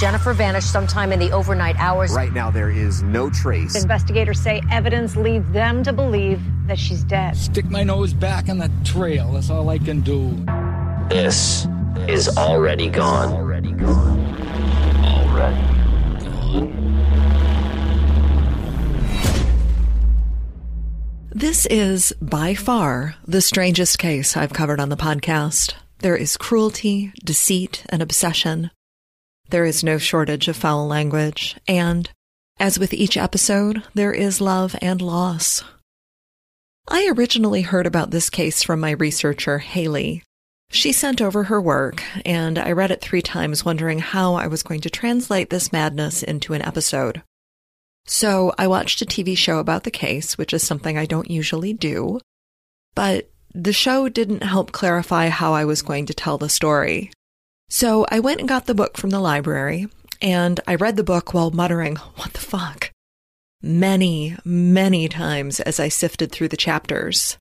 Jennifer vanished sometime in the overnight hours. Right now, there is no trace. Investigators say evidence leads them to believe that she's dead. Stick my nose back in the trail. That's all I can do. This is Already Gone. Already Gone. Already Gone. This is, by far, the strangest case I've covered on the podcast. There is cruelty, deceit, and obsession. There is no shortage of foul language, and, as with each episode, there is love and loss. I originally heard about this case from my researcher, Haley. She sent over her work, and I read it 3 times, wondering how I was going to translate this madness into an episode. So I watched a TV show about the case, which is something I don't usually do, but the show didn't help clarify how I was going to tell the story. So I went and got the book from the library, and I read the book while muttering, "What the fuck?" many, many times as I sifted through the chapters.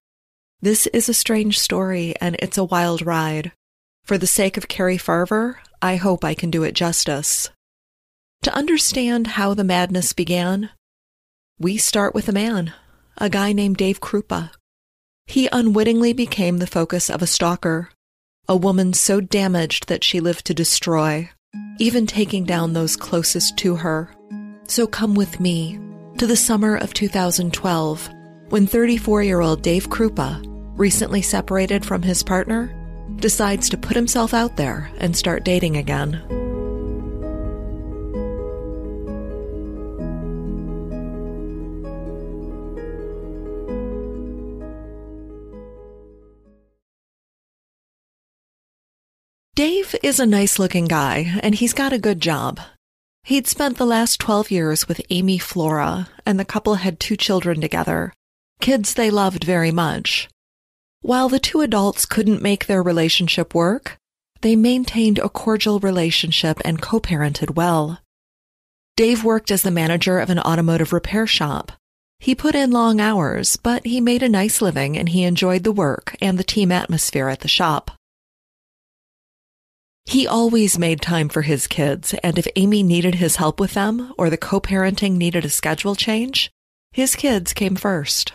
This is a strange story, and it's a wild ride. For the sake of Carrie Farver, I hope I can do it justice. To understand how the madness began, we start with a man, a guy named Dave Krupa. He unwittingly became the focus of a stalker. A woman so damaged that she lived to destroy, even taking down those closest to her. So come with me to the summer of 2012, when 34-year-old Dave Krupa, recently separated from his partner, decides to put himself out there and start dating again. Dave is a nice-looking guy, and he's got a good job. He'd spent the last 12 years with Amy Flora, and the couple had 2 children together, kids they loved very much. While the 2 adults couldn't make their relationship work, they maintained a cordial relationship and co-parented well. Dave worked as the manager of an automotive repair shop. He put in long hours, but he made a nice living, and he enjoyed the work and the team atmosphere at the shop. He always made time for his kids, and if Amy needed his help with them or the co-parenting needed a schedule change, his kids came first.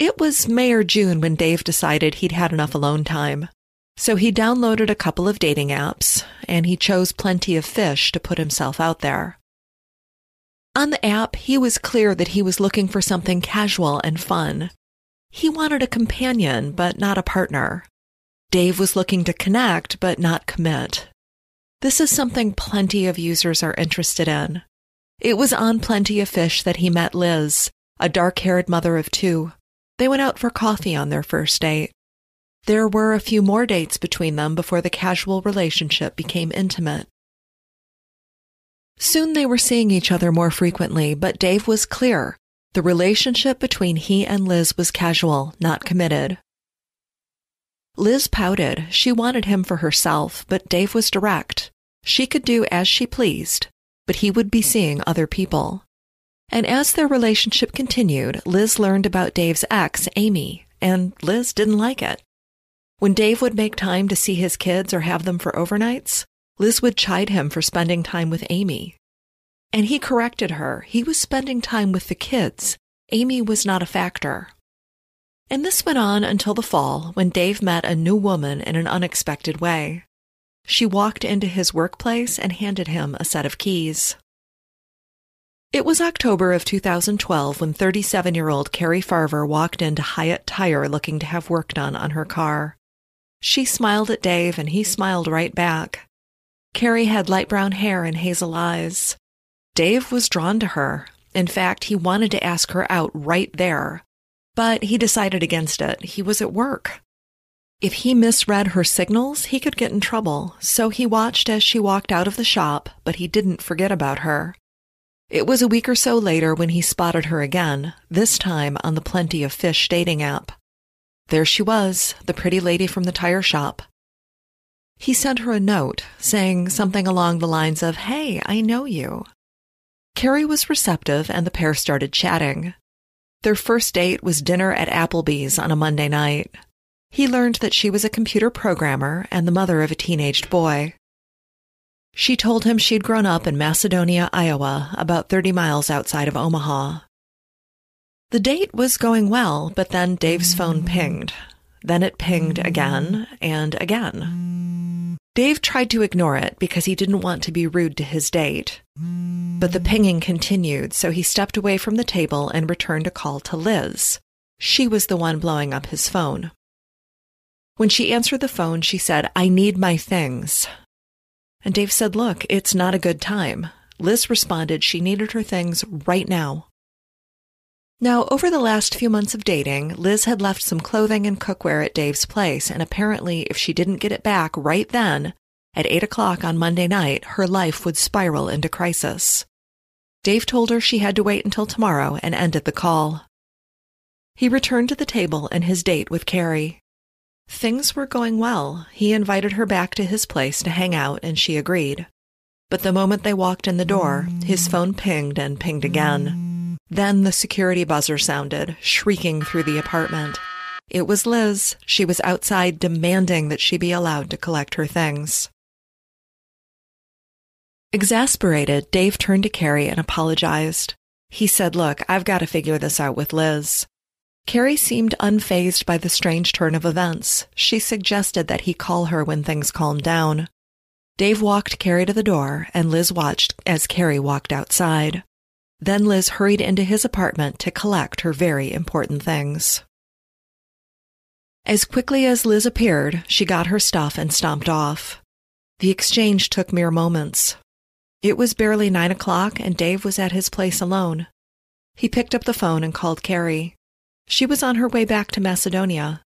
It was May or June when Dave decided he'd had enough alone time, so he downloaded a couple of dating apps, and he chose Plenty of Fish to put himself out there. On the app, he was clear that he was looking for something casual and fun. He wanted a companion, but not a partner. Dave was looking to connect, but not commit. This is something plenty of users are interested in. It was on Plenty of Fish that he met Liz, a dark-haired mother of 2. They went out for coffee on their first date. There were a few more dates between them before the casual relationship became intimate. Soon they were seeing each other more frequently, but Dave was clear. The relationship between he and Liz was casual, not committed. Liz pouted. She wanted him for herself, but Dave was direct. She could do as she pleased, but he would be seeing other people. And as their relationship continued, Liz learned about Dave's ex, Amy, and Liz didn't like it. When Dave would make time to see his kids or have them for overnights, Liz would chide him for spending time with Amy. And he corrected her. He was spending time with the kids. Amy was not a factor. And this went on until the fall, when Dave met a new woman in an unexpected way. She walked into his workplace and handed him a set of keys. It was October of 2012 when 37-year-old Carrie Farver walked into Hyatt Tire looking to have work done on her car. She smiled at Dave, and he smiled right back. Carrie had light brown hair and hazel eyes. Dave was drawn to her. In fact, he wanted to ask her out right there. But he decided against it. He was at work. If he misread her signals, he could get in trouble, so he watched as she walked out of the shop, but he didn't forget about her. It was a week or so later when he spotted her again, this time on the Plenty of Fish dating app. There she was, the pretty lady from the tire shop. He sent her a note, saying something along the lines of, "Hey, I know you." Carrie was receptive, and the pair started chatting. Their first date was dinner at Applebee's on a Monday night. He learned that she was a computer programmer and the mother of a teenaged boy. She told him she'd grown up in Macedonia, Iowa, about 30 miles outside of Omaha. The date was going well, but then Dave's phone pinged. Then it pinged again and again. Dave tried to ignore it because he didn't want to be rude to his date. But the pinging continued, so he stepped away from the table and returned a call to Liz. She was the one blowing up his phone. When she answered the phone, she said, "I need my things." And Dave said, "Look, it's not a good time." Liz responded she needed her things right now. Now, over the last few months of dating, Liz had left some clothing and cookware at Dave's place, and apparently if she didn't get it back right then, at 8 o'clock on Monday night, her life would spiral into crisis. Dave told her she had to wait until tomorrow and ended the call. He returned to the table and his date with Carrie. Things were going well. He invited her back to his place to hang out, and she agreed. But the moment they walked in the door, his phone pinged and pinged again. Then the security buzzer sounded, shrieking through the apartment. It was Liz. She was outside demanding that she be allowed to collect her things. Exasperated, Dave turned to Carrie and apologized. He said, "Look, I've got to figure this out with Liz." Carrie seemed unfazed by the strange turn of events. She suggested that he call her when things calmed down. Dave walked Carrie to the door, and Liz watched as Carrie walked outside. Then Liz hurried into his apartment to collect her very important things. As quickly as Liz appeared, she got her stuff and stomped off. The exchange took mere moments. It was barely 9 o'clock, and Dave was at his place alone. He picked up the phone and called Carrie. She was on her way back to Macedonia.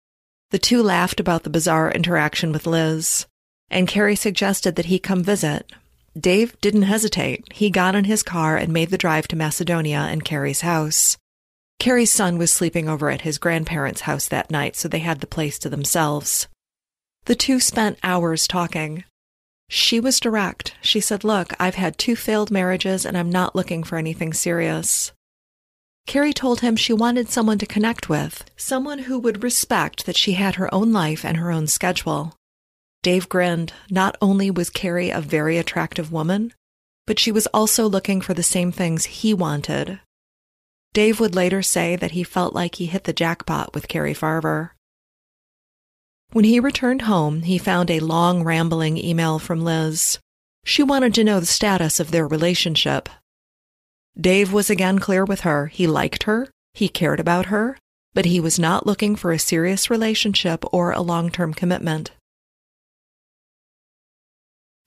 The two laughed about the bizarre interaction with Liz, and Carrie suggested that he come visit. Dave didn't hesitate. He got in his car and made the drive to Macedonia and Carrie's house. Carrie's son was sleeping over at his grandparents' house that night, so they had the place to themselves. The two spent hours talking. She was direct. She said, "Look, I've had 2 failed marriages and I'm not looking for anything serious." Carrie told him she wanted someone to connect with, someone who would respect that she had her own life and her own schedule. Dave grinned. Not only was Carrie a very attractive woman, but she was also looking for the same things he wanted. Dave would later say that he felt like he hit the jackpot with Carrie Farver. When he returned home, he found a long, rambling email from Liz. She wanted to know the status of their relationship. Dave was again clear with her. He liked her, he cared about her, but he was not looking for a serious relationship or a long-term commitment.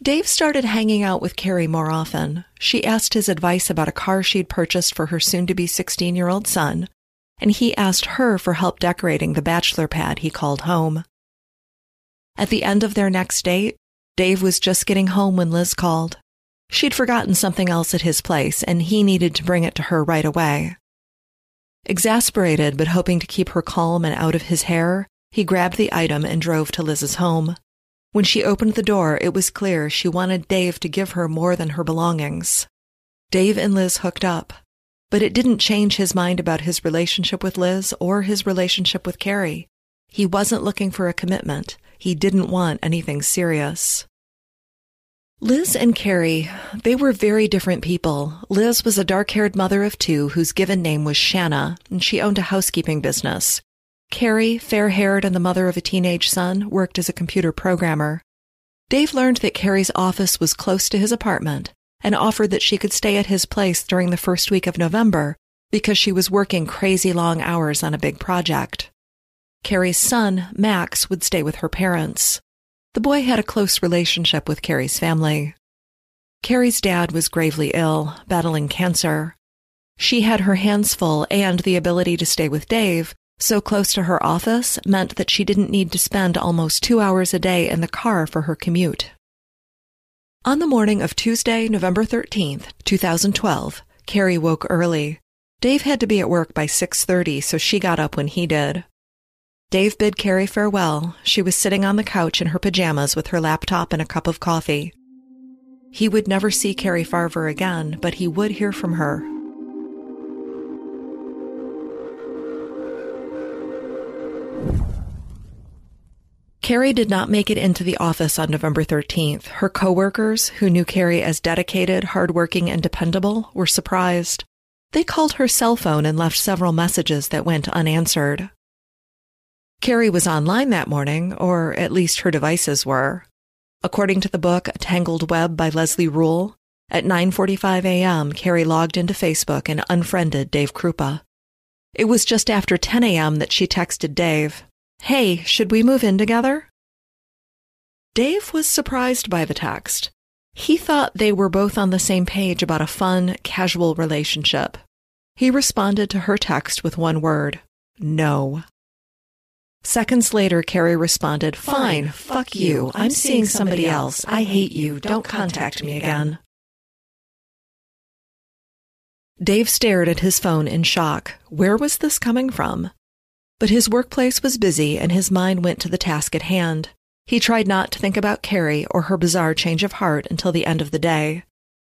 Dave started hanging out with Carrie more often. She asked his advice about a car she'd purchased for her soon-to-be 16-year-old son, and he asked her for help decorating the bachelor pad he called home. At the end of their next date, Dave was just getting home when Liz called. She'd forgotten something else at his place, and he needed to bring it to her right away. Exasperated, but hoping to keep her calm and out of his hair, he grabbed the item and drove to Liz's home. When she opened the door, it was clear she wanted Dave to give her more than her belongings. Dave and Liz hooked up, but it didn't change his mind about his relationship with Liz or his relationship with Carrie. He wasn't looking for a commitment. He didn't want anything serious. Liz and Carrie, they were very different people. Liz was a dark-haired mother of 2 whose given name was Shanna, and she owned a housekeeping business. Carrie, fair-haired and the mother of a teenage son, worked as a computer programmer. Dave learned that Carrie's office was close to his apartment and offered that she could stay at his place during the first week of November because she was working crazy long hours on a big project. Carrie's son, Max, would stay with her parents. The boy had a close relationship with Carrie's family. Carrie's dad was gravely ill, battling cancer. She had her hands full, and the ability to stay with Dave so close to her office meant that she didn't need to spend almost 2 hours a day in the car for her commute. On the morning of Tuesday, November 13th, 2012, Carrie woke early. Dave had to be at work by 6:30, so she got up when he did. Dave bid Carrie farewell. She was sitting on the couch in her pajamas with her laptop and a cup of coffee. He would never see Carrie Farver again, but he would hear from her. Carrie did not make it into the office on November 13th. Her coworkers, who knew Carrie as dedicated, hardworking, and dependable, were surprised. They called her cell phone and left several messages that went unanswered. Carrie was online that morning, or at least her devices were. According to the book A Tangled Web by Leslie Rule, at 9:45 a.m., Carrie logged into Facebook and unfriended Dave Krupa. It was just after 10 a.m. that she texted Dave, "Hey, should we move in together?" Dave was surprised by the text. He thought they were both on the same page about a fun, casual relationship. He responded to her text with one word, "No." Seconds later, Carrie responded, "Fine, fuck you. I'm seeing somebody else. I hate you. Don't contact me again." Dave stared at his phone in shock. Where was this coming from? But his workplace was busy and his mind went to the task at hand. He tried not to think about Carrie or her bizarre change of heart until the end of the day.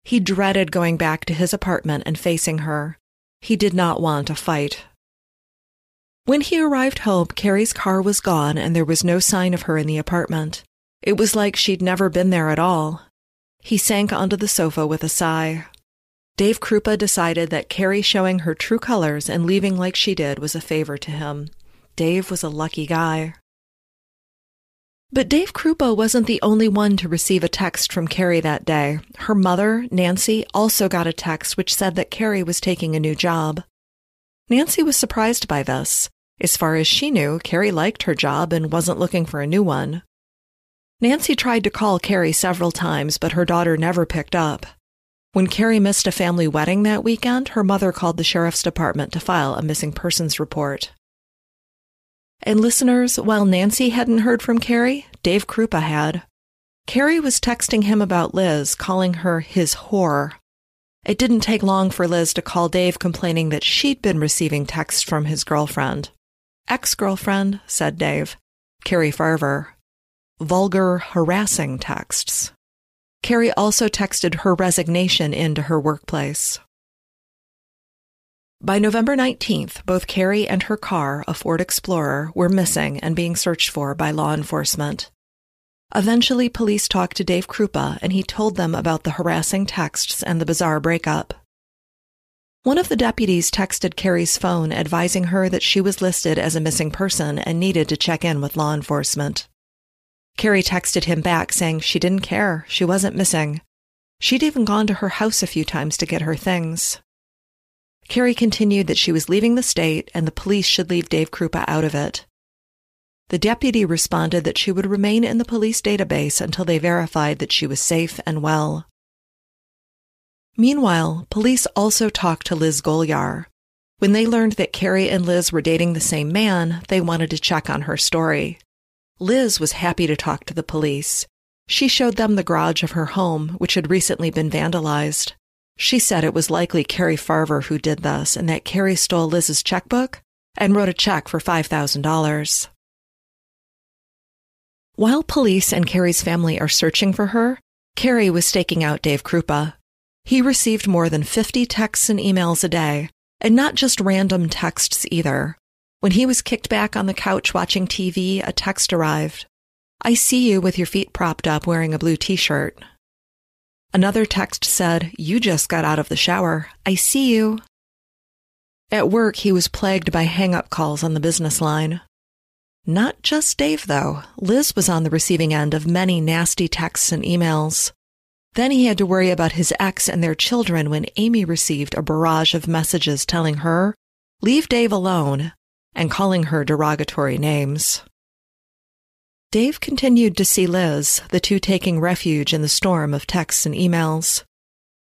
He dreaded going back to his apartment and facing her. He did not want a fight. When he arrived home, Carrie's car was gone and there was no sign of her in the apartment. It was like she'd never been there at all. He sank onto the sofa with a sigh. Dave Krupa decided that Carrie showing her true colors and leaving like she did was a favor to him. Dave was a lucky guy. But Dave Krupa wasn't the only one to receive a text from Carrie that day. Her mother, Nancy, also got a text which said that Carrie was taking a new job. Nancy was surprised by this. As far as she knew, Carrie liked her job and wasn't looking for a new one. Nancy tried to call Carrie several times, but her daughter never picked up. When Carrie missed a family wedding that weekend, her mother called the sheriff's department to file a missing persons report. And listeners, while Nancy hadn't heard from Carrie, Dave Krupa had. Carrie was texting him about Liz, calling her his whore. It didn't take long for Liz to call Dave complaining that she'd been receiving texts from his girlfriend. Ex-girlfriend, said Dave. Carrie Farver. Vulgar, harassing texts. Carrie also texted her resignation into her workplace. By November 19th, both Carrie and her car, a Ford Explorer, were missing and being searched for by law enforcement. Eventually, police talked to Dave Krupa, and he told them about the harassing texts and the bizarre breakup. One of the deputies texted Carrie's phone, advising her that she was listed as a missing person and needed to check in with law enforcement. Carrie texted him back, saying she didn't care, she wasn't missing. She'd even gone to her house a few times to get her things. Carrie continued that she was leaving the state and the police should leave Dave Krupa out of it. The deputy responded that she would remain in the police database until they verified that she was safe and well. Meanwhile, police also talked to Liz Golyar. When they learned that Carrie and Liz were dating the same man, they wanted to check on her story. Liz was happy to talk to the police. She showed them the garage of her home, which had recently been vandalized. She said it was likely Carrie Farver who did this and that Carrie stole Liz's checkbook and wrote a check for $5,000. While police and Carrie's family are searching for her, Carrie was staking out Dave Krupa. He received more than 50 texts and emails a day, and not just random texts either. When he was kicked back on the couch watching TV, a text arrived. "I see you with your feet propped up wearing a blue t-shirt." Another text said, "You just got out of the shower. I see you." At work, he was plagued by hang-up calls on the business line. Not just Dave, though. Liz was on the receiving end of many nasty texts and emails. Then he had to worry about his ex and their children when Amy received a barrage of messages telling her, "Leave Dave alone," and calling her derogatory names. Dave continued to see Liz, the two taking refuge in the storm of texts and emails.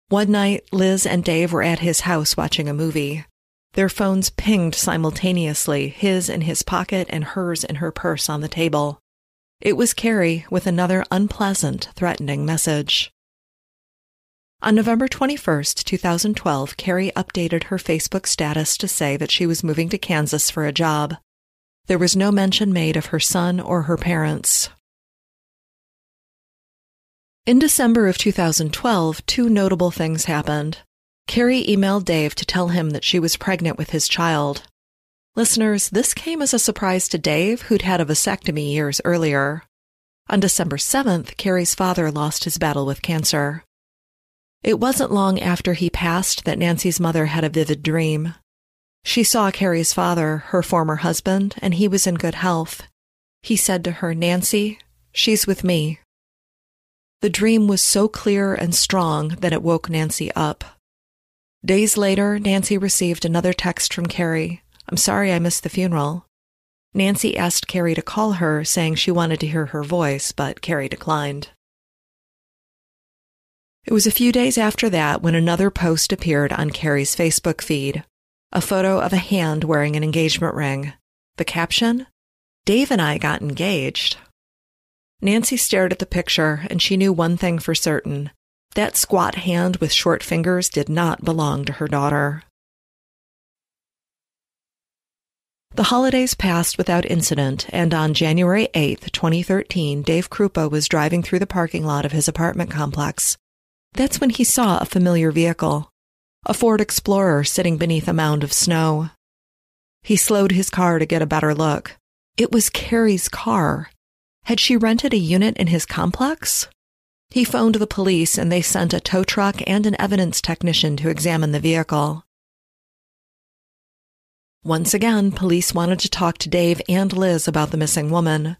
One night, Liz and Dave were at his house watching a movie. Their phones pinged simultaneously, his in his pocket and hers in her purse on the table. It was Carrie with another unpleasant, threatening message. On November 21st, 2012, Carrie updated her Facebook status to say that she was moving to Kansas for a job. There was no mention made of her son or her parents. In December of 2012, two notable things happened. Carrie emailed Dave to tell him that she was pregnant with his child. Listeners, this came as a surprise to Dave, who'd had a vasectomy years earlier. On December 7th, Carrie's father lost his battle with cancer. It wasn't long after he passed that Nancy's mother had a vivid dream. She saw Carrie's father, her former husband, and he was in good health. He said to her, "Nancy, she's with me." The dream was so clear and strong that it woke Nancy up. Days later, Nancy received another text from Carrie. "I'm sorry I missed the funeral." Nancy asked Carrie to call her, saying she wanted to hear her voice, but Carrie declined. It was a few days after that when another post appeared on Carrie's Facebook feed, a photo of a hand wearing an engagement ring. The caption, "Dave and I got engaged." Nancy stared at the picture, and she knew one thing for certain. That squat hand with short fingers did not belong to her daughter. The holidays passed without incident, and on January 8, 2013, Dave Krupa was driving through the parking lot of his apartment complex. That's when he saw a familiar vehicle, a Ford Explorer sitting beneath a mound of snow. He slowed his car to get a better look. It was Carrie's car. Had she rented a unit in his complex? He phoned the police, and they sent a tow truck and an evidence technician to examine the vehicle. Once again, police wanted to talk to Dave and Liz about the missing woman.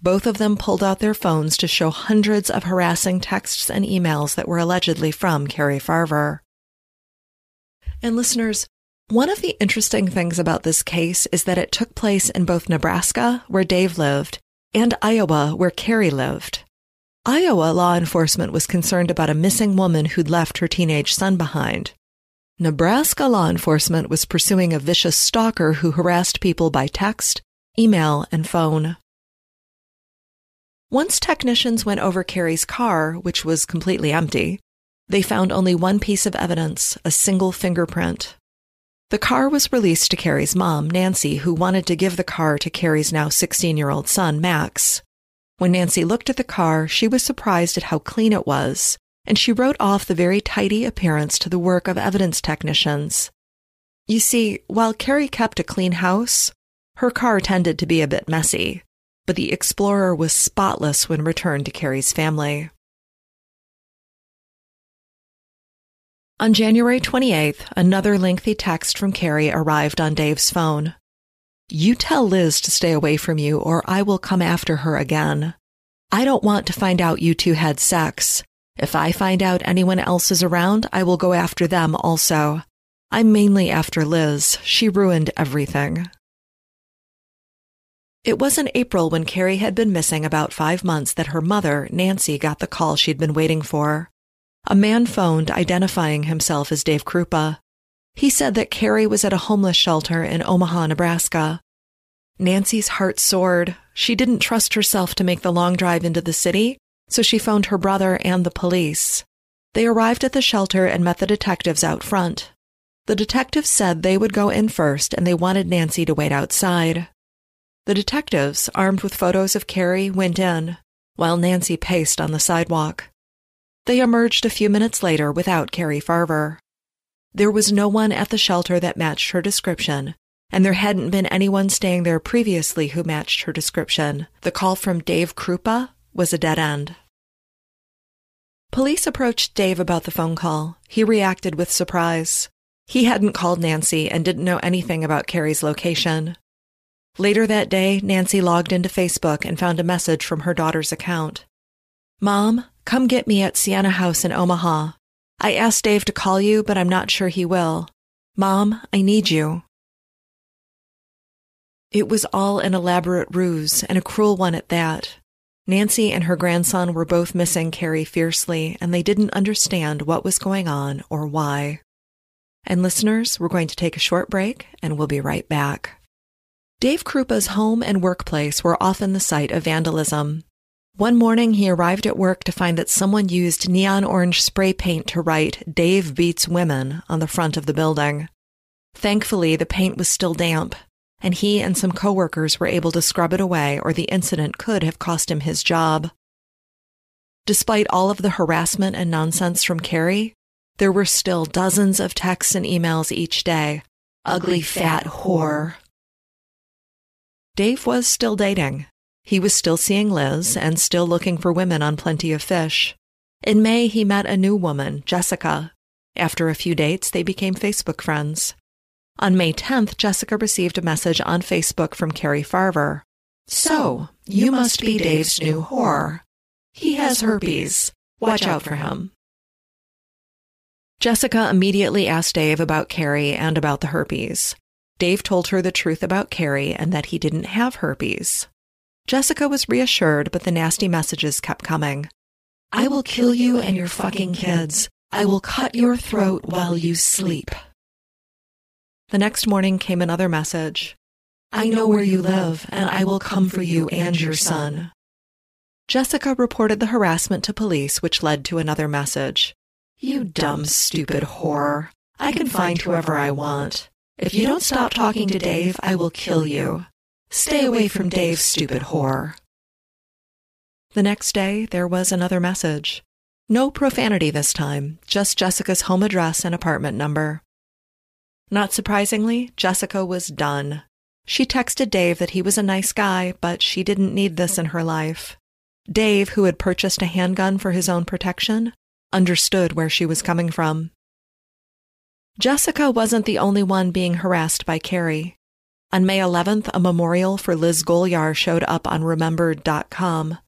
Both of them pulled out their phones to show hundreds of harassing texts and emails that were allegedly from Carrie Farver. And listeners, one of the interesting things about this case is that it took place in both Nebraska, where Dave lived, and Iowa, where Carrie lived. Iowa law enforcement was concerned about a missing woman who'd left her teenage son behind. Nebraska law enforcement was pursuing a vicious stalker who harassed people by text, email, and phone. Once technicians went over Carrie's car, which was completely empty, they found only one piece of evidence, a single fingerprint. The car was released to Carrie's mom, Nancy, who wanted to give the car to Carrie's now 16-year-old son, Max. When Nancy looked at the car, she was surprised at how clean it was, and she wrote off the very tidy appearance to the work of evidence technicians. You see, while Carrie kept a clean house, her car tended to be a bit messy, but the Explorer was spotless when returned to Carrie's family. On January 28th, another lengthy text from Carrie arrived on Dave's phone. "You tell Liz to stay away from you or I will come after her again. I don't want to find out you two had sex. If I find out anyone else is around, I will go after them also. I'm mainly after Liz. She ruined everything." It was in April, when Carrie had been missing about 5 months, that her mother, Nancy, got the call she'd been waiting for. A man phoned, identifying himself as Dave Krupa. He said that Carrie was at a homeless shelter in Omaha, Nebraska. Nancy's heart soared. She didn't trust herself to make the long drive into the city, so she phoned her brother and the police. They arrived at the shelter and met the detectives out front. The detectives said they would go in first, and they wanted Nancy to wait outside. The detectives, armed with photos of Carrie, went in, while Nancy paced on the sidewalk. They emerged a few minutes later without Carrie Farver. There was no one at the shelter that matched her description, and there hadn't been anyone staying there previously who matched her description. The call from Dave Krupa was a dead end. Police approached Dave about the phone call. He reacted with surprise. He hadn't called Nancy and didn't know anything about Carrie's location. Later that day, Nancy logged into Facebook and found a message from her daughter's account. "Mom, come get me at Sienna House in Omaha. I asked Dave to call you, but I'm not sure he will. Mom, I need you." It was all an elaborate ruse, and a cruel one at that. Nancy and her grandson were both missing Carrie fiercely, and they didn't understand what was going on or why. And listeners, we're going to take a short break, and we'll be right back. Dave Krupa's home and workplace were often the site of vandalism. One morning, he arrived at work to find that someone used neon orange spray paint to write "Dave Beats Women" on the front of the building. Thankfully, the paint was still damp, and he and some coworkers were able to scrub it away, or the incident could have cost him his job. Despite all of the harassment and nonsense from Carrie, there were still dozens of texts and emails each day. "Ugly fat whore. Dave was still dating. He was still seeing Liz and still looking for women on Plenty of Fish. In May, he met a new woman, Jessica. After a few dates, they became Facebook friends. On May 10th, Jessica received a message on Facebook from Carrie Farver. "So, you must be Dave's new whore. He has herpes. Watch out for him." Jessica immediately asked Dave about Carrie and about the herpes. Dave told her the truth about Carrie and that he didn't have herpes. Jessica was reassured, but the nasty messages kept coming. "I will kill you and your fucking kids. I will cut your throat while you sleep." The next morning came another message. "I know where you live, and I will come for you and your son." Jessica reported the harassment to police, which led to another message. "You dumb, stupid whore. I can find whoever I want. If you don't stop talking to Dave, I will kill you. Stay away from Dave, stupid whore." The next day, there was another message. No profanity this time, just Jessica's home address and apartment number. Not surprisingly, Jessica was done. She texted Dave that he was a nice guy, but she didn't need this in her life. Dave, who had purchased a handgun for his own protection, understood where she was coming from. Jessica wasn't the only one being harassed by Carrie. On May 11th, a memorial for Liz Golyar showed up on Remembered.com.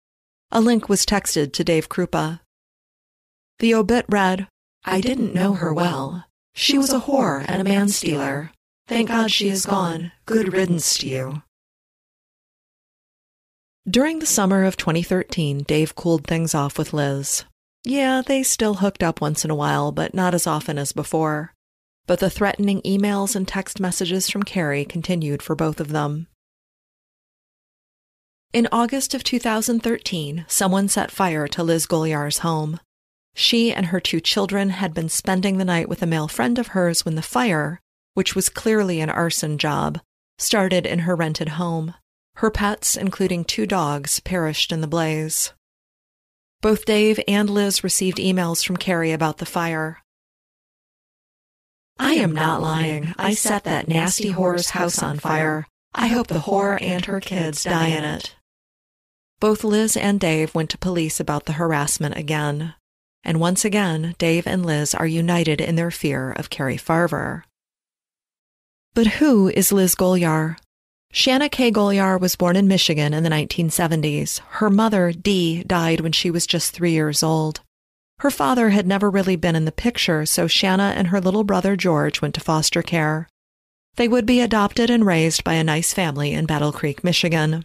A link was texted to Dave Krupa. The obit read, "I didn't know her well. She was a whore and a man-stealer. Thank God she is gone. Good riddance to you." During the summer of 2013, Dave cooled things off with Liz. Yeah, they still hooked up once in a while, but not as often as before. But the threatening emails and text messages from Carrie continued for both of them. In August of 2013, someone set fire to Liz Golyar's home. She and her two children had been spending the night with a male friend of hers when the fire, which was clearly an arson job, started in her rented home. Her pets, including two dogs, perished in the blaze. Both Dave and Liz received emails from Carrie about the fire. "I am not lying. I set that nasty whore's house on fire. I hope the whore and her kids die in it." Both Liz and Dave went to police about the harassment again. And once again, Dave and Liz are united in their fear of Carrie Farver. But who is Liz Golyar? Shanna Golyar was born in Michigan in the 1970s. Her mother, Dee, died when she was just 3 years old. Her father had never really been in the picture, so Shanna and her little brother George went to foster care. They would be adopted and raised by a nice family in Battle Creek, Michigan.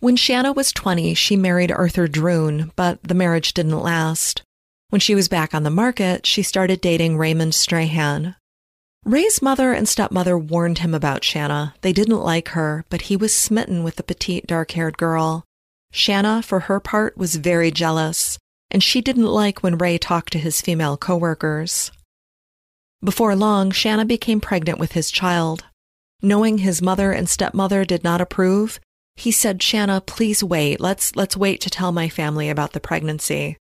When Shanna was 20, she married Arthur Droon, but the marriage didn't last. When she was back on the market, she started dating Raymond Strahan. Ray's mother and stepmother warned him about Shanna. They didn't like her, but he was smitten with the petite, dark-haired girl. Shanna, for her part, was very jealous, and she didn't like when Ray talked to his female coworkers. Before long, Shanna became pregnant with his child. Knowing his mother and stepmother did not approve, he said, "Shanna, please wait. Let's wait to tell my family about the pregnancy."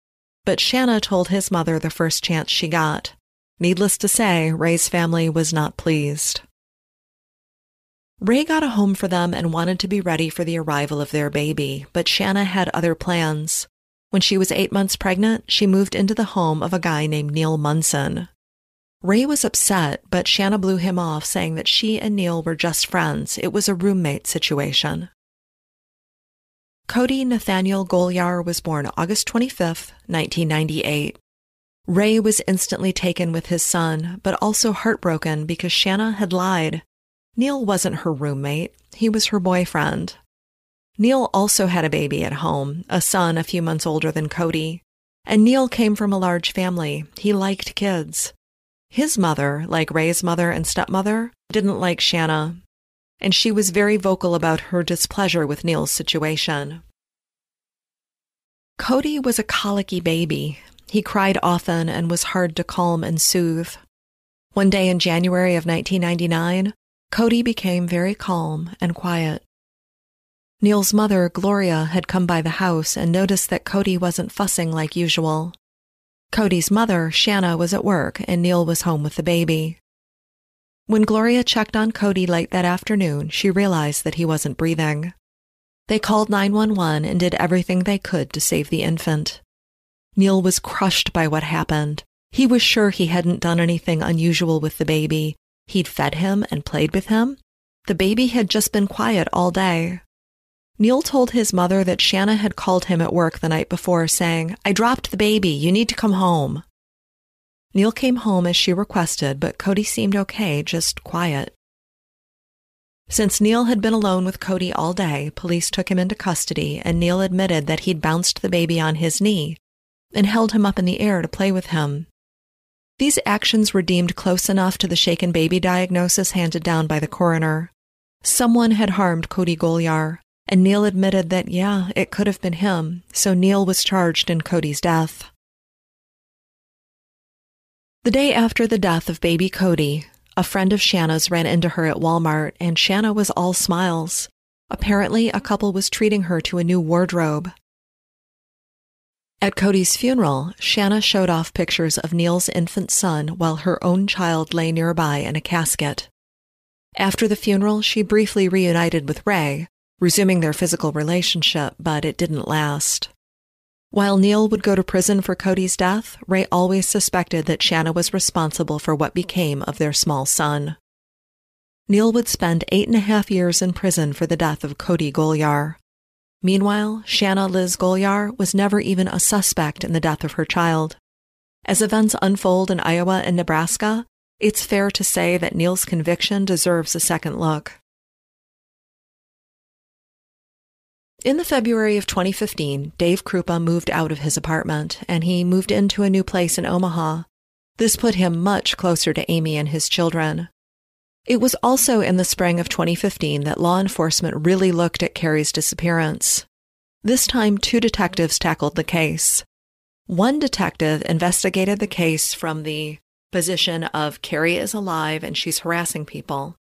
But Shanna told his mother the first chance she got. Needless to say, Ray's family was not pleased. Ray got a home for them and wanted to be ready for the arrival of their baby, but Shanna had other plans. When she was 8 months pregnant, she moved into the home of a guy named Neil Munson. Ray was upset, but Shanna blew him off, saying that she and Neil were just friends. It was a roommate situation. Cody Nathaniel Golyar was born August 25, 1998. Ray was instantly taken with his son, but also heartbroken because Shanna had lied. Neil wasn't her roommate. He was her boyfriend. Neil also had a baby at home, a son a few months older than Cody. And Neil came from a large family. He liked kids. His mother, like Ray's mother and stepmother, didn't like Shanna, and she was very vocal about her displeasure with Neil's situation. Cody was a colicky baby. He cried often and was hard to calm and soothe. One day in January of 1999, Cody became very calm and quiet. Neil's mother, Gloria, had come by the house and noticed that Cody wasn't fussing like usual. Cody's mother, Shanna, was at work, and Neil was home with the baby. When Gloria checked on Cody late that afternoon, she realized that he wasn't breathing. They called 911 and did everything they could to save the infant. Neil was crushed by what happened. He was sure he hadn't done anything unusual with the baby. He'd fed him and played with him. The baby had just been quiet all day. Neil told his mother that Shanna had called him at work the night before, saying, "I dropped the baby. You need to come home." Neil came home as she requested, but Cody seemed okay, just quiet. Since Neil had been alone with Cody all day, police took him into custody, and Neil admitted that he'd bounced the baby on his knee and held him up in the air to play with him. These actions were deemed close enough to the shaken baby diagnosis handed down by the coroner. Someone had harmed Cody Golyar, and Neil admitted that, yeah, it could have been him, so Neil was charged in Cody's death. The day after the death of baby Cody, a friend of Shanna's ran into her at Walmart, and Shanna was all smiles. Apparently, a couple was treating her to a new wardrobe. At Cody's funeral, Shanna showed off pictures of Neil's infant son while her own child lay nearby in a casket. After the funeral, she briefly reunited with Ray, resuming their physical relationship, but it didn't last. While Neil would go to prison for Cody's death, Ray always suspected that Shanna was responsible for what became of their small son. Neil would spend 8.5 years in prison for the death of Cody Golyar. Meanwhile, Shanna Liz Golyar was never even a suspect in the death of her child. As events unfold in Iowa and Nebraska, it's fair to say that Neil's conviction deserves a second look. In the February of 2015, Dave Krupa moved out of his apartment, and he moved into a new place in Omaha. This put him much closer to Amy and his children. It was also in the spring of 2015 that law enforcement really looked at Carrie's disappearance. This time, 2 detectives tackled the case. One detective investigated the case from the position of Carrie is alive and she's harassing people.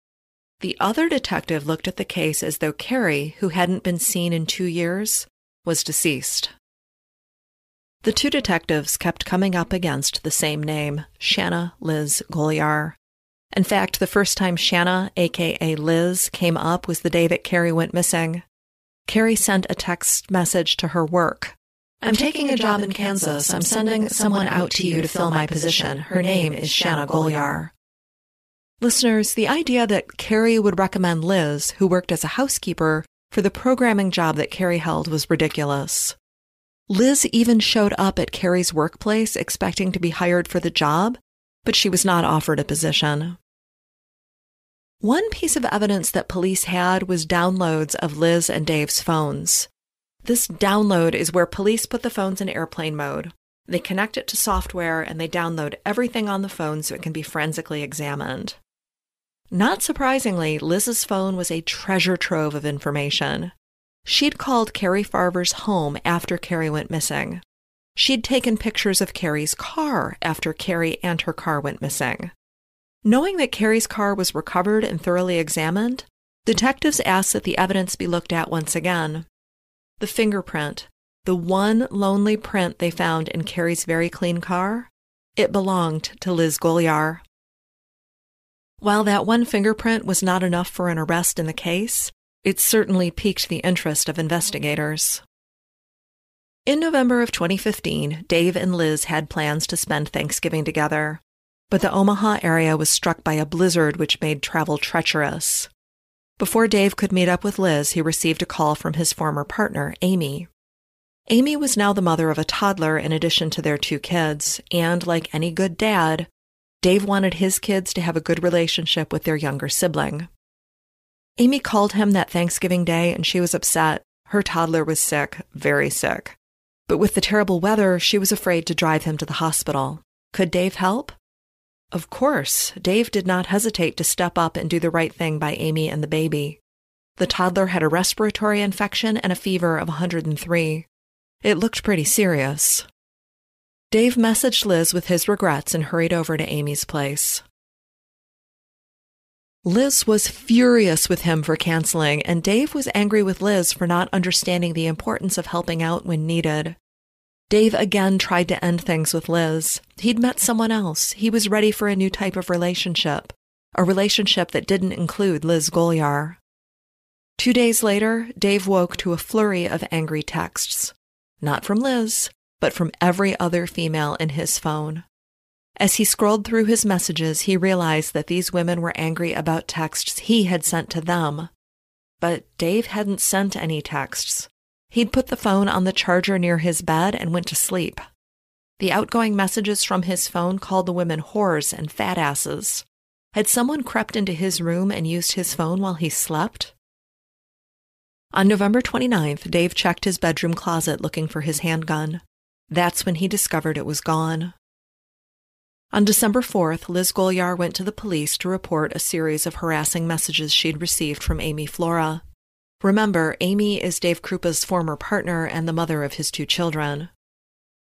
The other detective looked at the case as though Carrie, who hadn't been seen in 2 years, was deceased. The 2 detectives kept coming up against the same name, Shanna Liz Golyar. In fact, the first time Shanna, a.k.a. Liz, came up was the day that Carrie went missing. Carrie sent a text message to her work. "I'm taking a job in Kansas. I'm sending someone out to you to fill my position. Her name is Shanna Golyar." Listeners, the idea that Carrie would recommend Liz, who worked as a housekeeper, for the programming job that Carrie held was ridiculous. Liz even showed up at Carrie's workplace expecting to be hired for the job, but she was not offered a position. One piece of evidence that police had was downloads of Liz and Dave's phones. This download is where police put the phones in airplane mode. They connect it to software, and they download everything on the phone so it can be forensically examined. Not surprisingly, Liz's phone was a treasure trove of information. She'd called Carrie Farver's home after Carrie went missing. She'd taken pictures of Carrie's car after Carrie and her car went missing. Knowing that Carrie's car was recovered and thoroughly examined, detectives asked that the evidence be looked at once again. The fingerprint, the one lonely print they found in Carrie's very clean car, it belonged to Liz Golyar. While that one fingerprint was not enough for an arrest in the case, it certainly piqued the interest of investigators. In November of 2015, Dave and Liz had plans to spend Thanksgiving together, but the Omaha area was struck by a blizzard which made travel treacherous. Before Dave could meet up with Liz, he received a call from his former partner, Amy. Amy was now the mother of a toddler in addition to their 2 kids, and like any good dad, Dave wanted his kids to have a good relationship with their younger sibling. Amy called him that Thanksgiving day, and she was upset. Her toddler was sick, very sick. But with the terrible weather, she was afraid to drive him to the hospital. Could Dave help? Of course, Dave did not hesitate to step up and do the right thing by Amy and the baby. The toddler had a respiratory infection and a fever of 103. It looked pretty serious. Dave messaged Liz with his regrets and hurried over to Amy's place. Liz was furious with him for canceling, and Dave was angry with Liz for not understanding the importance of helping out when needed. Dave again tried to end things with Liz. He'd met someone else. He was ready for a new type of relationship, a relationship that didn't include Liz Golyar. 2 days later, Dave woke to a flurry of angry texts, not from Liz, but from every other female in his phone. As he scrolled through his messages, he realized that these women were angry about texts he had sent to them. But Dave hadn't sent any texts. He'd put the phone on the charger near his bed and went to sleep. The outgoing messages from his phone called the women whores and fat asses. Had someone crept into his room and used his phone while he slept? On November 29th, Dave checked his bedroom closet looking for his handgun. That's when he discovered it was gone. On December 4th, Liz Golyar went to the police to report a series of harassing messages she'd received from Amy Flora. Remember, Amy is Dave Krupa's former partner and the mother of his 2 children.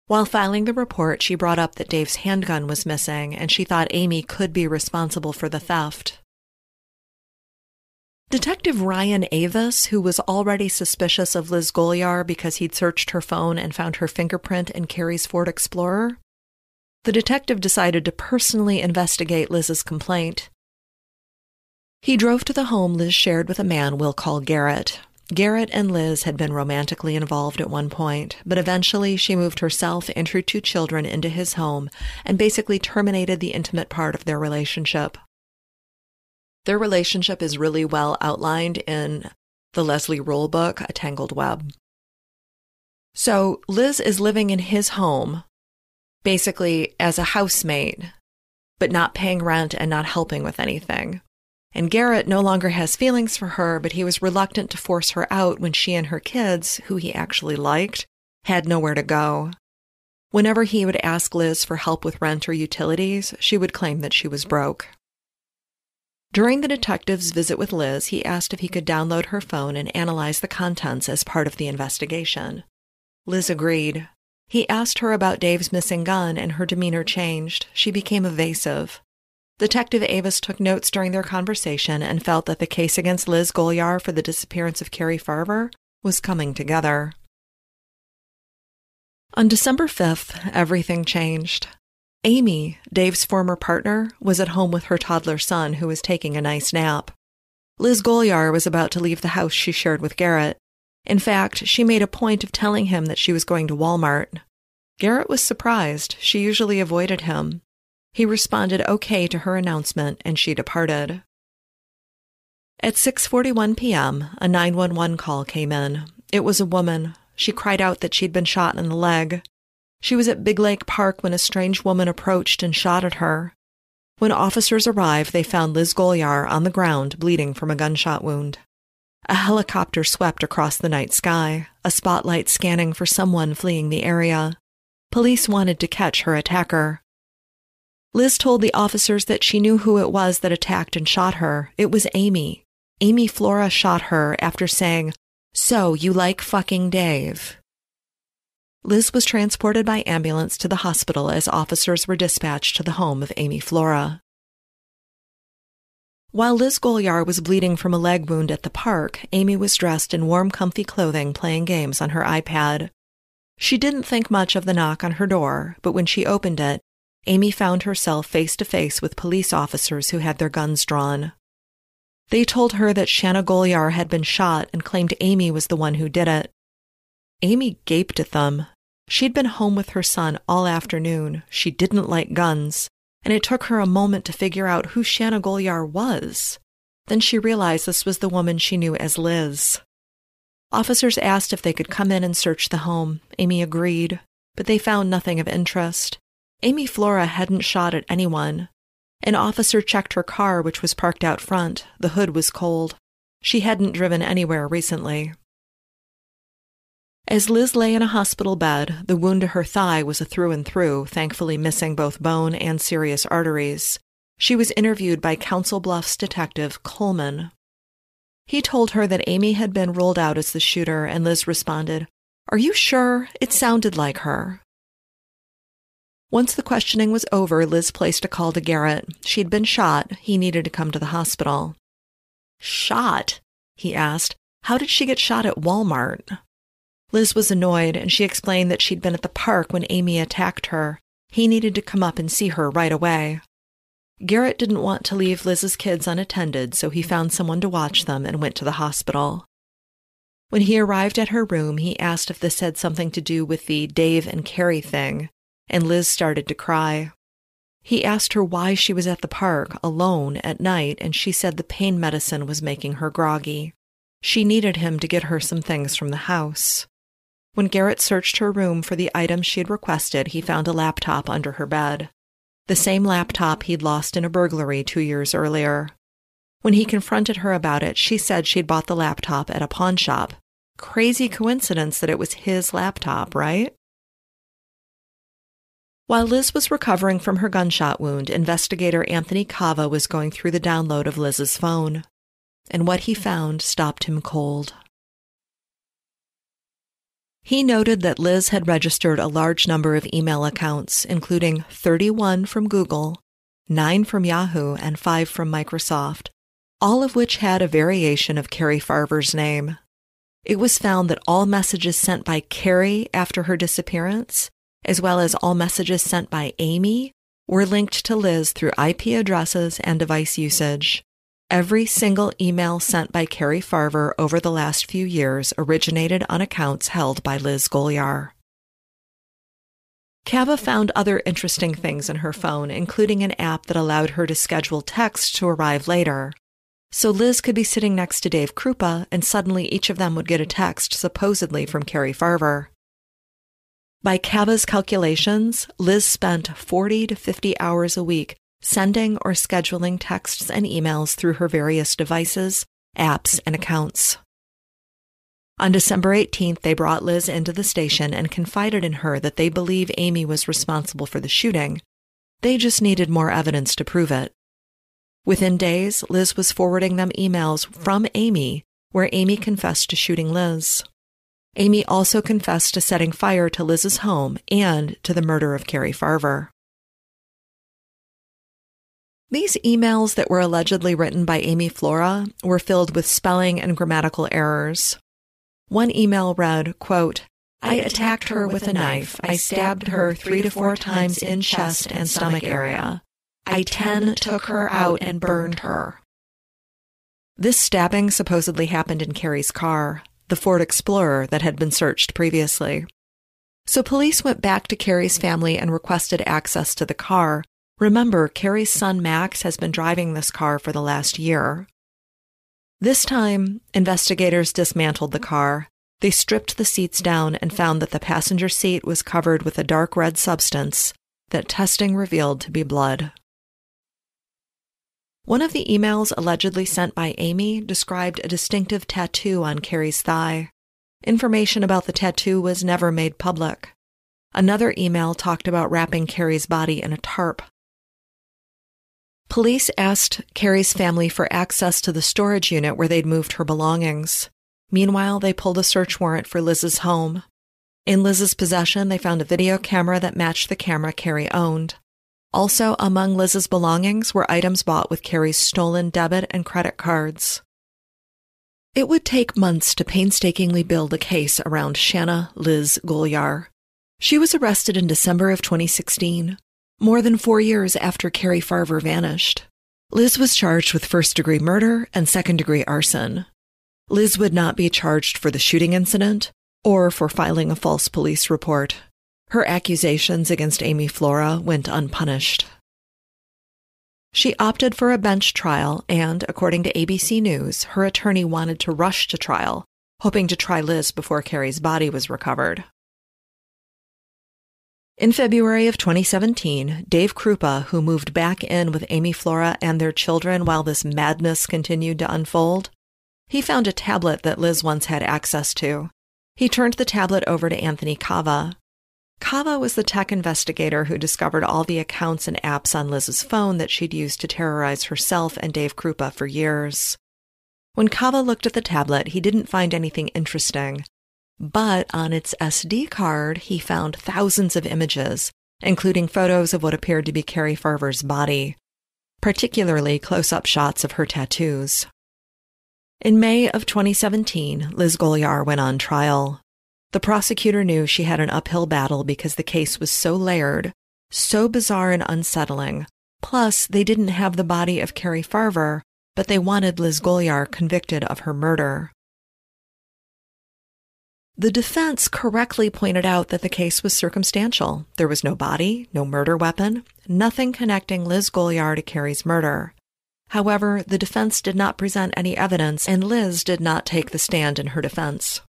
While filing the report, she brought up that Dave's handgun was missing, and she thought Amy could be responsible for the theft. Detective Ryan Avis, who was already suspicious of Liz Golyar because he'd searched her phone and found her fingerprint in Carrie's Ford Explorer, the detective decided to personally investigate Liz's complaint. He drove to the home Liz shared with a man we'll call Garrett. Garrett and Liz had been romantically involved at one point, but eventually she moved herself and her 2 children into his home and basically terminated the intimate part of their relationship. Their relationship is really well outlined in the Leslie Rule book, A Tangled Web. So Liz is living in his home, basically as a housemate, but not paying rent and not helping with anything. And Garrett no longer has feelings for her, but he was reluctant to force her out when she and her kids, who he actually liked, had nowhere to go. Whenever he would ask Liz for help with rent or utilities, she would claim that she was broke. During the detective's visit with Liz, he asked if he could download her phone and analyze the contents as part of the investigation. Liz agreed. He asked her about Dave's missing gun, and her demeanor changed. She became evasive. Detective Avis took notes during their conversation and felt that the case against Liz Golyar for the disappearance of Carrie Farver was coming together. On December 5th, everything changed. Amy, Dave's former partner, was at home with her toddler son, who was taking a nice nap. Liz Golyar was about to leave the house she shared with Garrett. In fact, she made a point of telling him that she was going to Walmart. Garrett was surprised. She usually avoided him. He responded okay to her announcement, and she departed. At 6:41 p.m., a 911 call came in. It was a woman. She cried out that she'd been shot in the leg. She was at Big Lake Park when a strange woman approached and shot at her. When officers arrived, they found Liz Golyar on the ground, bleeding from a gunshot wound. A helicopter swept across the night sky, a spotlight scanning for someone fleeing the area. Police wanted to catch her attacker. Liz told the officers that she knew who it was that attacked and shot her. It was Amy. Amy Flora shot her after saying, "So, you like fucking Dave." Liz was transported by ambulance to the hospital as officers were dispatched to the home of Amy Flora. While Liz Golyar was bleeding from a leg wound at the park, Amy was dressed in warm, comfy clothing playing games on her iPad. She didn't think much of the knock on her door, but when she opened it, Amy found herself face-to-face with police officers who had their guns drawn. They told her that Shanna Golyar had been shot and claimed Amy was the one who did it. Amy gaped at them. She'd been home with her son all afternoon. She didn't like guns, and it took her a moment to figure out who Shanna Golyar was. Then she realized this was the woman she knew as Liz. Officers asked if they could come in and search the home. Amy agreed, but they found nothing of interest. Amy Flora hadn't shot at anyone. An officer checked her car, which was parked out front. The hood was cold. She hadn't driven anywhere recently. As Liz lay in a hospital bed, the wound to her thigh was a through-and-through, thankfully missing both bone and serious arteries. She was interviewed by Council Bluffs detective Coleman. He told her that Amy had been ruled out as the shooter, and Liz responded, "Are you sure? It sounded like her." Once the questioning was over, Liz placed a call to Garrett. She'd been shot. He needed to come to the hospital. "Shot?" he asked. "How did she get shot at Walmart?" Liz was annoyed, and she explained that she'd been at the park when Amy attacked her. He needed to come up and see her right away. Garrett didn't want to leave Liz's kids unattended, so he found someone to watch them and went to the hospital. When he arrived at her room, he asked if this had something to do with the Dave and Carrie thing, and Liz started to cry. He asked her why she was at the park, alone, at night, and she said the pain medicine was making her groggy. She needed him to get her some things from the house. When Garrett searched her room for the items she had requested, he found a laptop under her bed. The same laptop he'd lost in a burglary 2 years earlier. When he confronted her about it, she said she'd bought the laptop at a pawn shop. Crazy coincidence that it was his laptop, right? While Liz was recovering from her gunshot wound, investigator Anthony Kava was going through the download of Liz's phone. And what he found stopped him cold. He noted that Liz had registered a large number of email accounts, including 31 from Google, 9 from Yahoo, and 5 from Microsoft, all of which had a variation of Carrie Farver's name. It was found that all messages sent by Carrie after her disappearance, as well as all messages sent by Amy, were linked to Liz through IP addresses and device usage. Every single email sent by Carrie Farver over the last few years originated on accounts held by Liz Golyar. Kava found other interesting things in her phone, including an app that allowed her to schedule texts to arrive later. So Liz could be sitting next to Dave Krupa, and suddenly each of them would get a text supposedly from Carrie Farver. By Kava's calculations, Liz spent 40 to 50 hours a week sending or scheduling texts and emails through her various devices, apps, and accounts. On December 18th, they brought Liz into the station and confided in her that they believe Amy was responsible for the shooting. They just needed more evidence to prove it. Within days, Liz was forwarding them emails from Amy, where Amy confessed to shooting Liz. Amy also confessed to setting fire to Liz's home and to the murder of Carrie Farver. These emails that were allegedly written by Amy Flora were filled with spelling and grammatical errors. One email read, quote, "I attacked her with a knife. I stabbed her 3 to 4 times in chest and stomach area. I then took her out and burned her." This stabbing supposedly happened in Carrie's car, the Ford Explorer that had been searched previously. So police went back to Carrie's family and requested access to the car. Remember, Carrie's son Max has been driving this car for the last year. This time, investigators dismantled the car. They stripped the seats down and found that the passenger seat was covered with a dark red substance that testing revealed to be blood. One of the emails allegedly sent by Amy described a distinctive tattoo on Carrie's thigh. Information about the tattoo was never made public. Another email talked about wrapping Carrie's body in a tarp. Police asked Carrie's family for access to the storage unit where they'd moved her belongings. Meanwhile, they pulled a search warrant for Liz's home. In Liz's possession, they found a video camera that matched the camera Carrie owned. Also, among Liz's belongings were items bought with Carrie's stolen debit and credit cards. It would take months to painstakingly build a case around Shanna Liz Golyar. She was arrested in December of 2016. More than 4 years after Carrie Farver vanished, Liz was charged with first-degree murder and second-degree arson. Liz would not be charged for the shooting incident or for filing a false police report. Her accusations against Amy Flora went unpunished. She opted for a bench trial and, according to ABC News, her attorney wanted to rush to trial, hoping to try Liz before Carrie's body was recovered. In February of 2017, Dave Krupa, who moved back in with Amy Flora and their children while this madness continued to unfold, he found a tablet that Liz once had access to. He turned the tablet over to Anthony Kava. Kava was the tech investigator who discovered all the accounts and apps on Liz's phone that she'd used to terrorize herself and Dave Krupa for years. When Kava looked at the tablet, he didn't find anything interesting. But on its SD card, he found thousands of images, including photos of what appeared to be Carrie Farver's body, particularly close-up shots of her tattoos. In May of 2017, Liz Golyar went on trial. The prosecutor knew she had an uphill battle because the case was so layered, so bizarre and unsettling, Plus, they didn't have the body of Carrie Farver, but they wanted Liz Golyar convicted of her murder. The defense correctly pointed out that the case was circumstantial. There was no body, no murder weapon, nothing connecting Liz Golyar to Carrie's murder. However, the defense did not present any evidence, and Liz did not take the stand in her defense.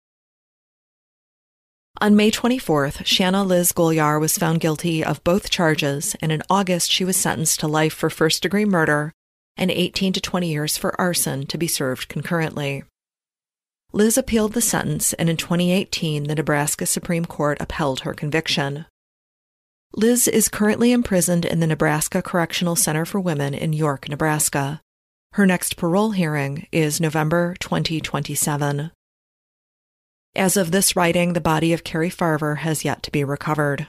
On May 24th, Shanna Liz Golyar was found guilty of both charges, and in August she was sentenced to life for first-degree murder and 18 to 20 years for arson, to be served concurrently. Liz appealed the sentence, and in 2018, the Nebraska Supreme Court upheld her conviction. Liz is currently imprisoned in the Nebraska Correctional Center for Women in York, Nebraska. Her next parole hearing is November 2027. As of this writing, the body of Carrie Farver has yet to be recovered.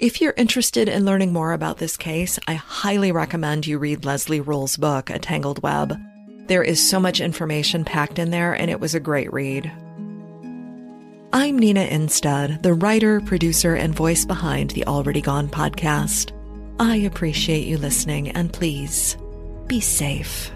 If you're interested in learning more about this case, I highly recommend you read Leslie Rule's book, A Tangled Web. There is so much information packed in there, and it was a great read. I'm Nina Instead, the writer, producer, and voice behind the Already Gone podcast. I appreciate you listening, and please, be safe.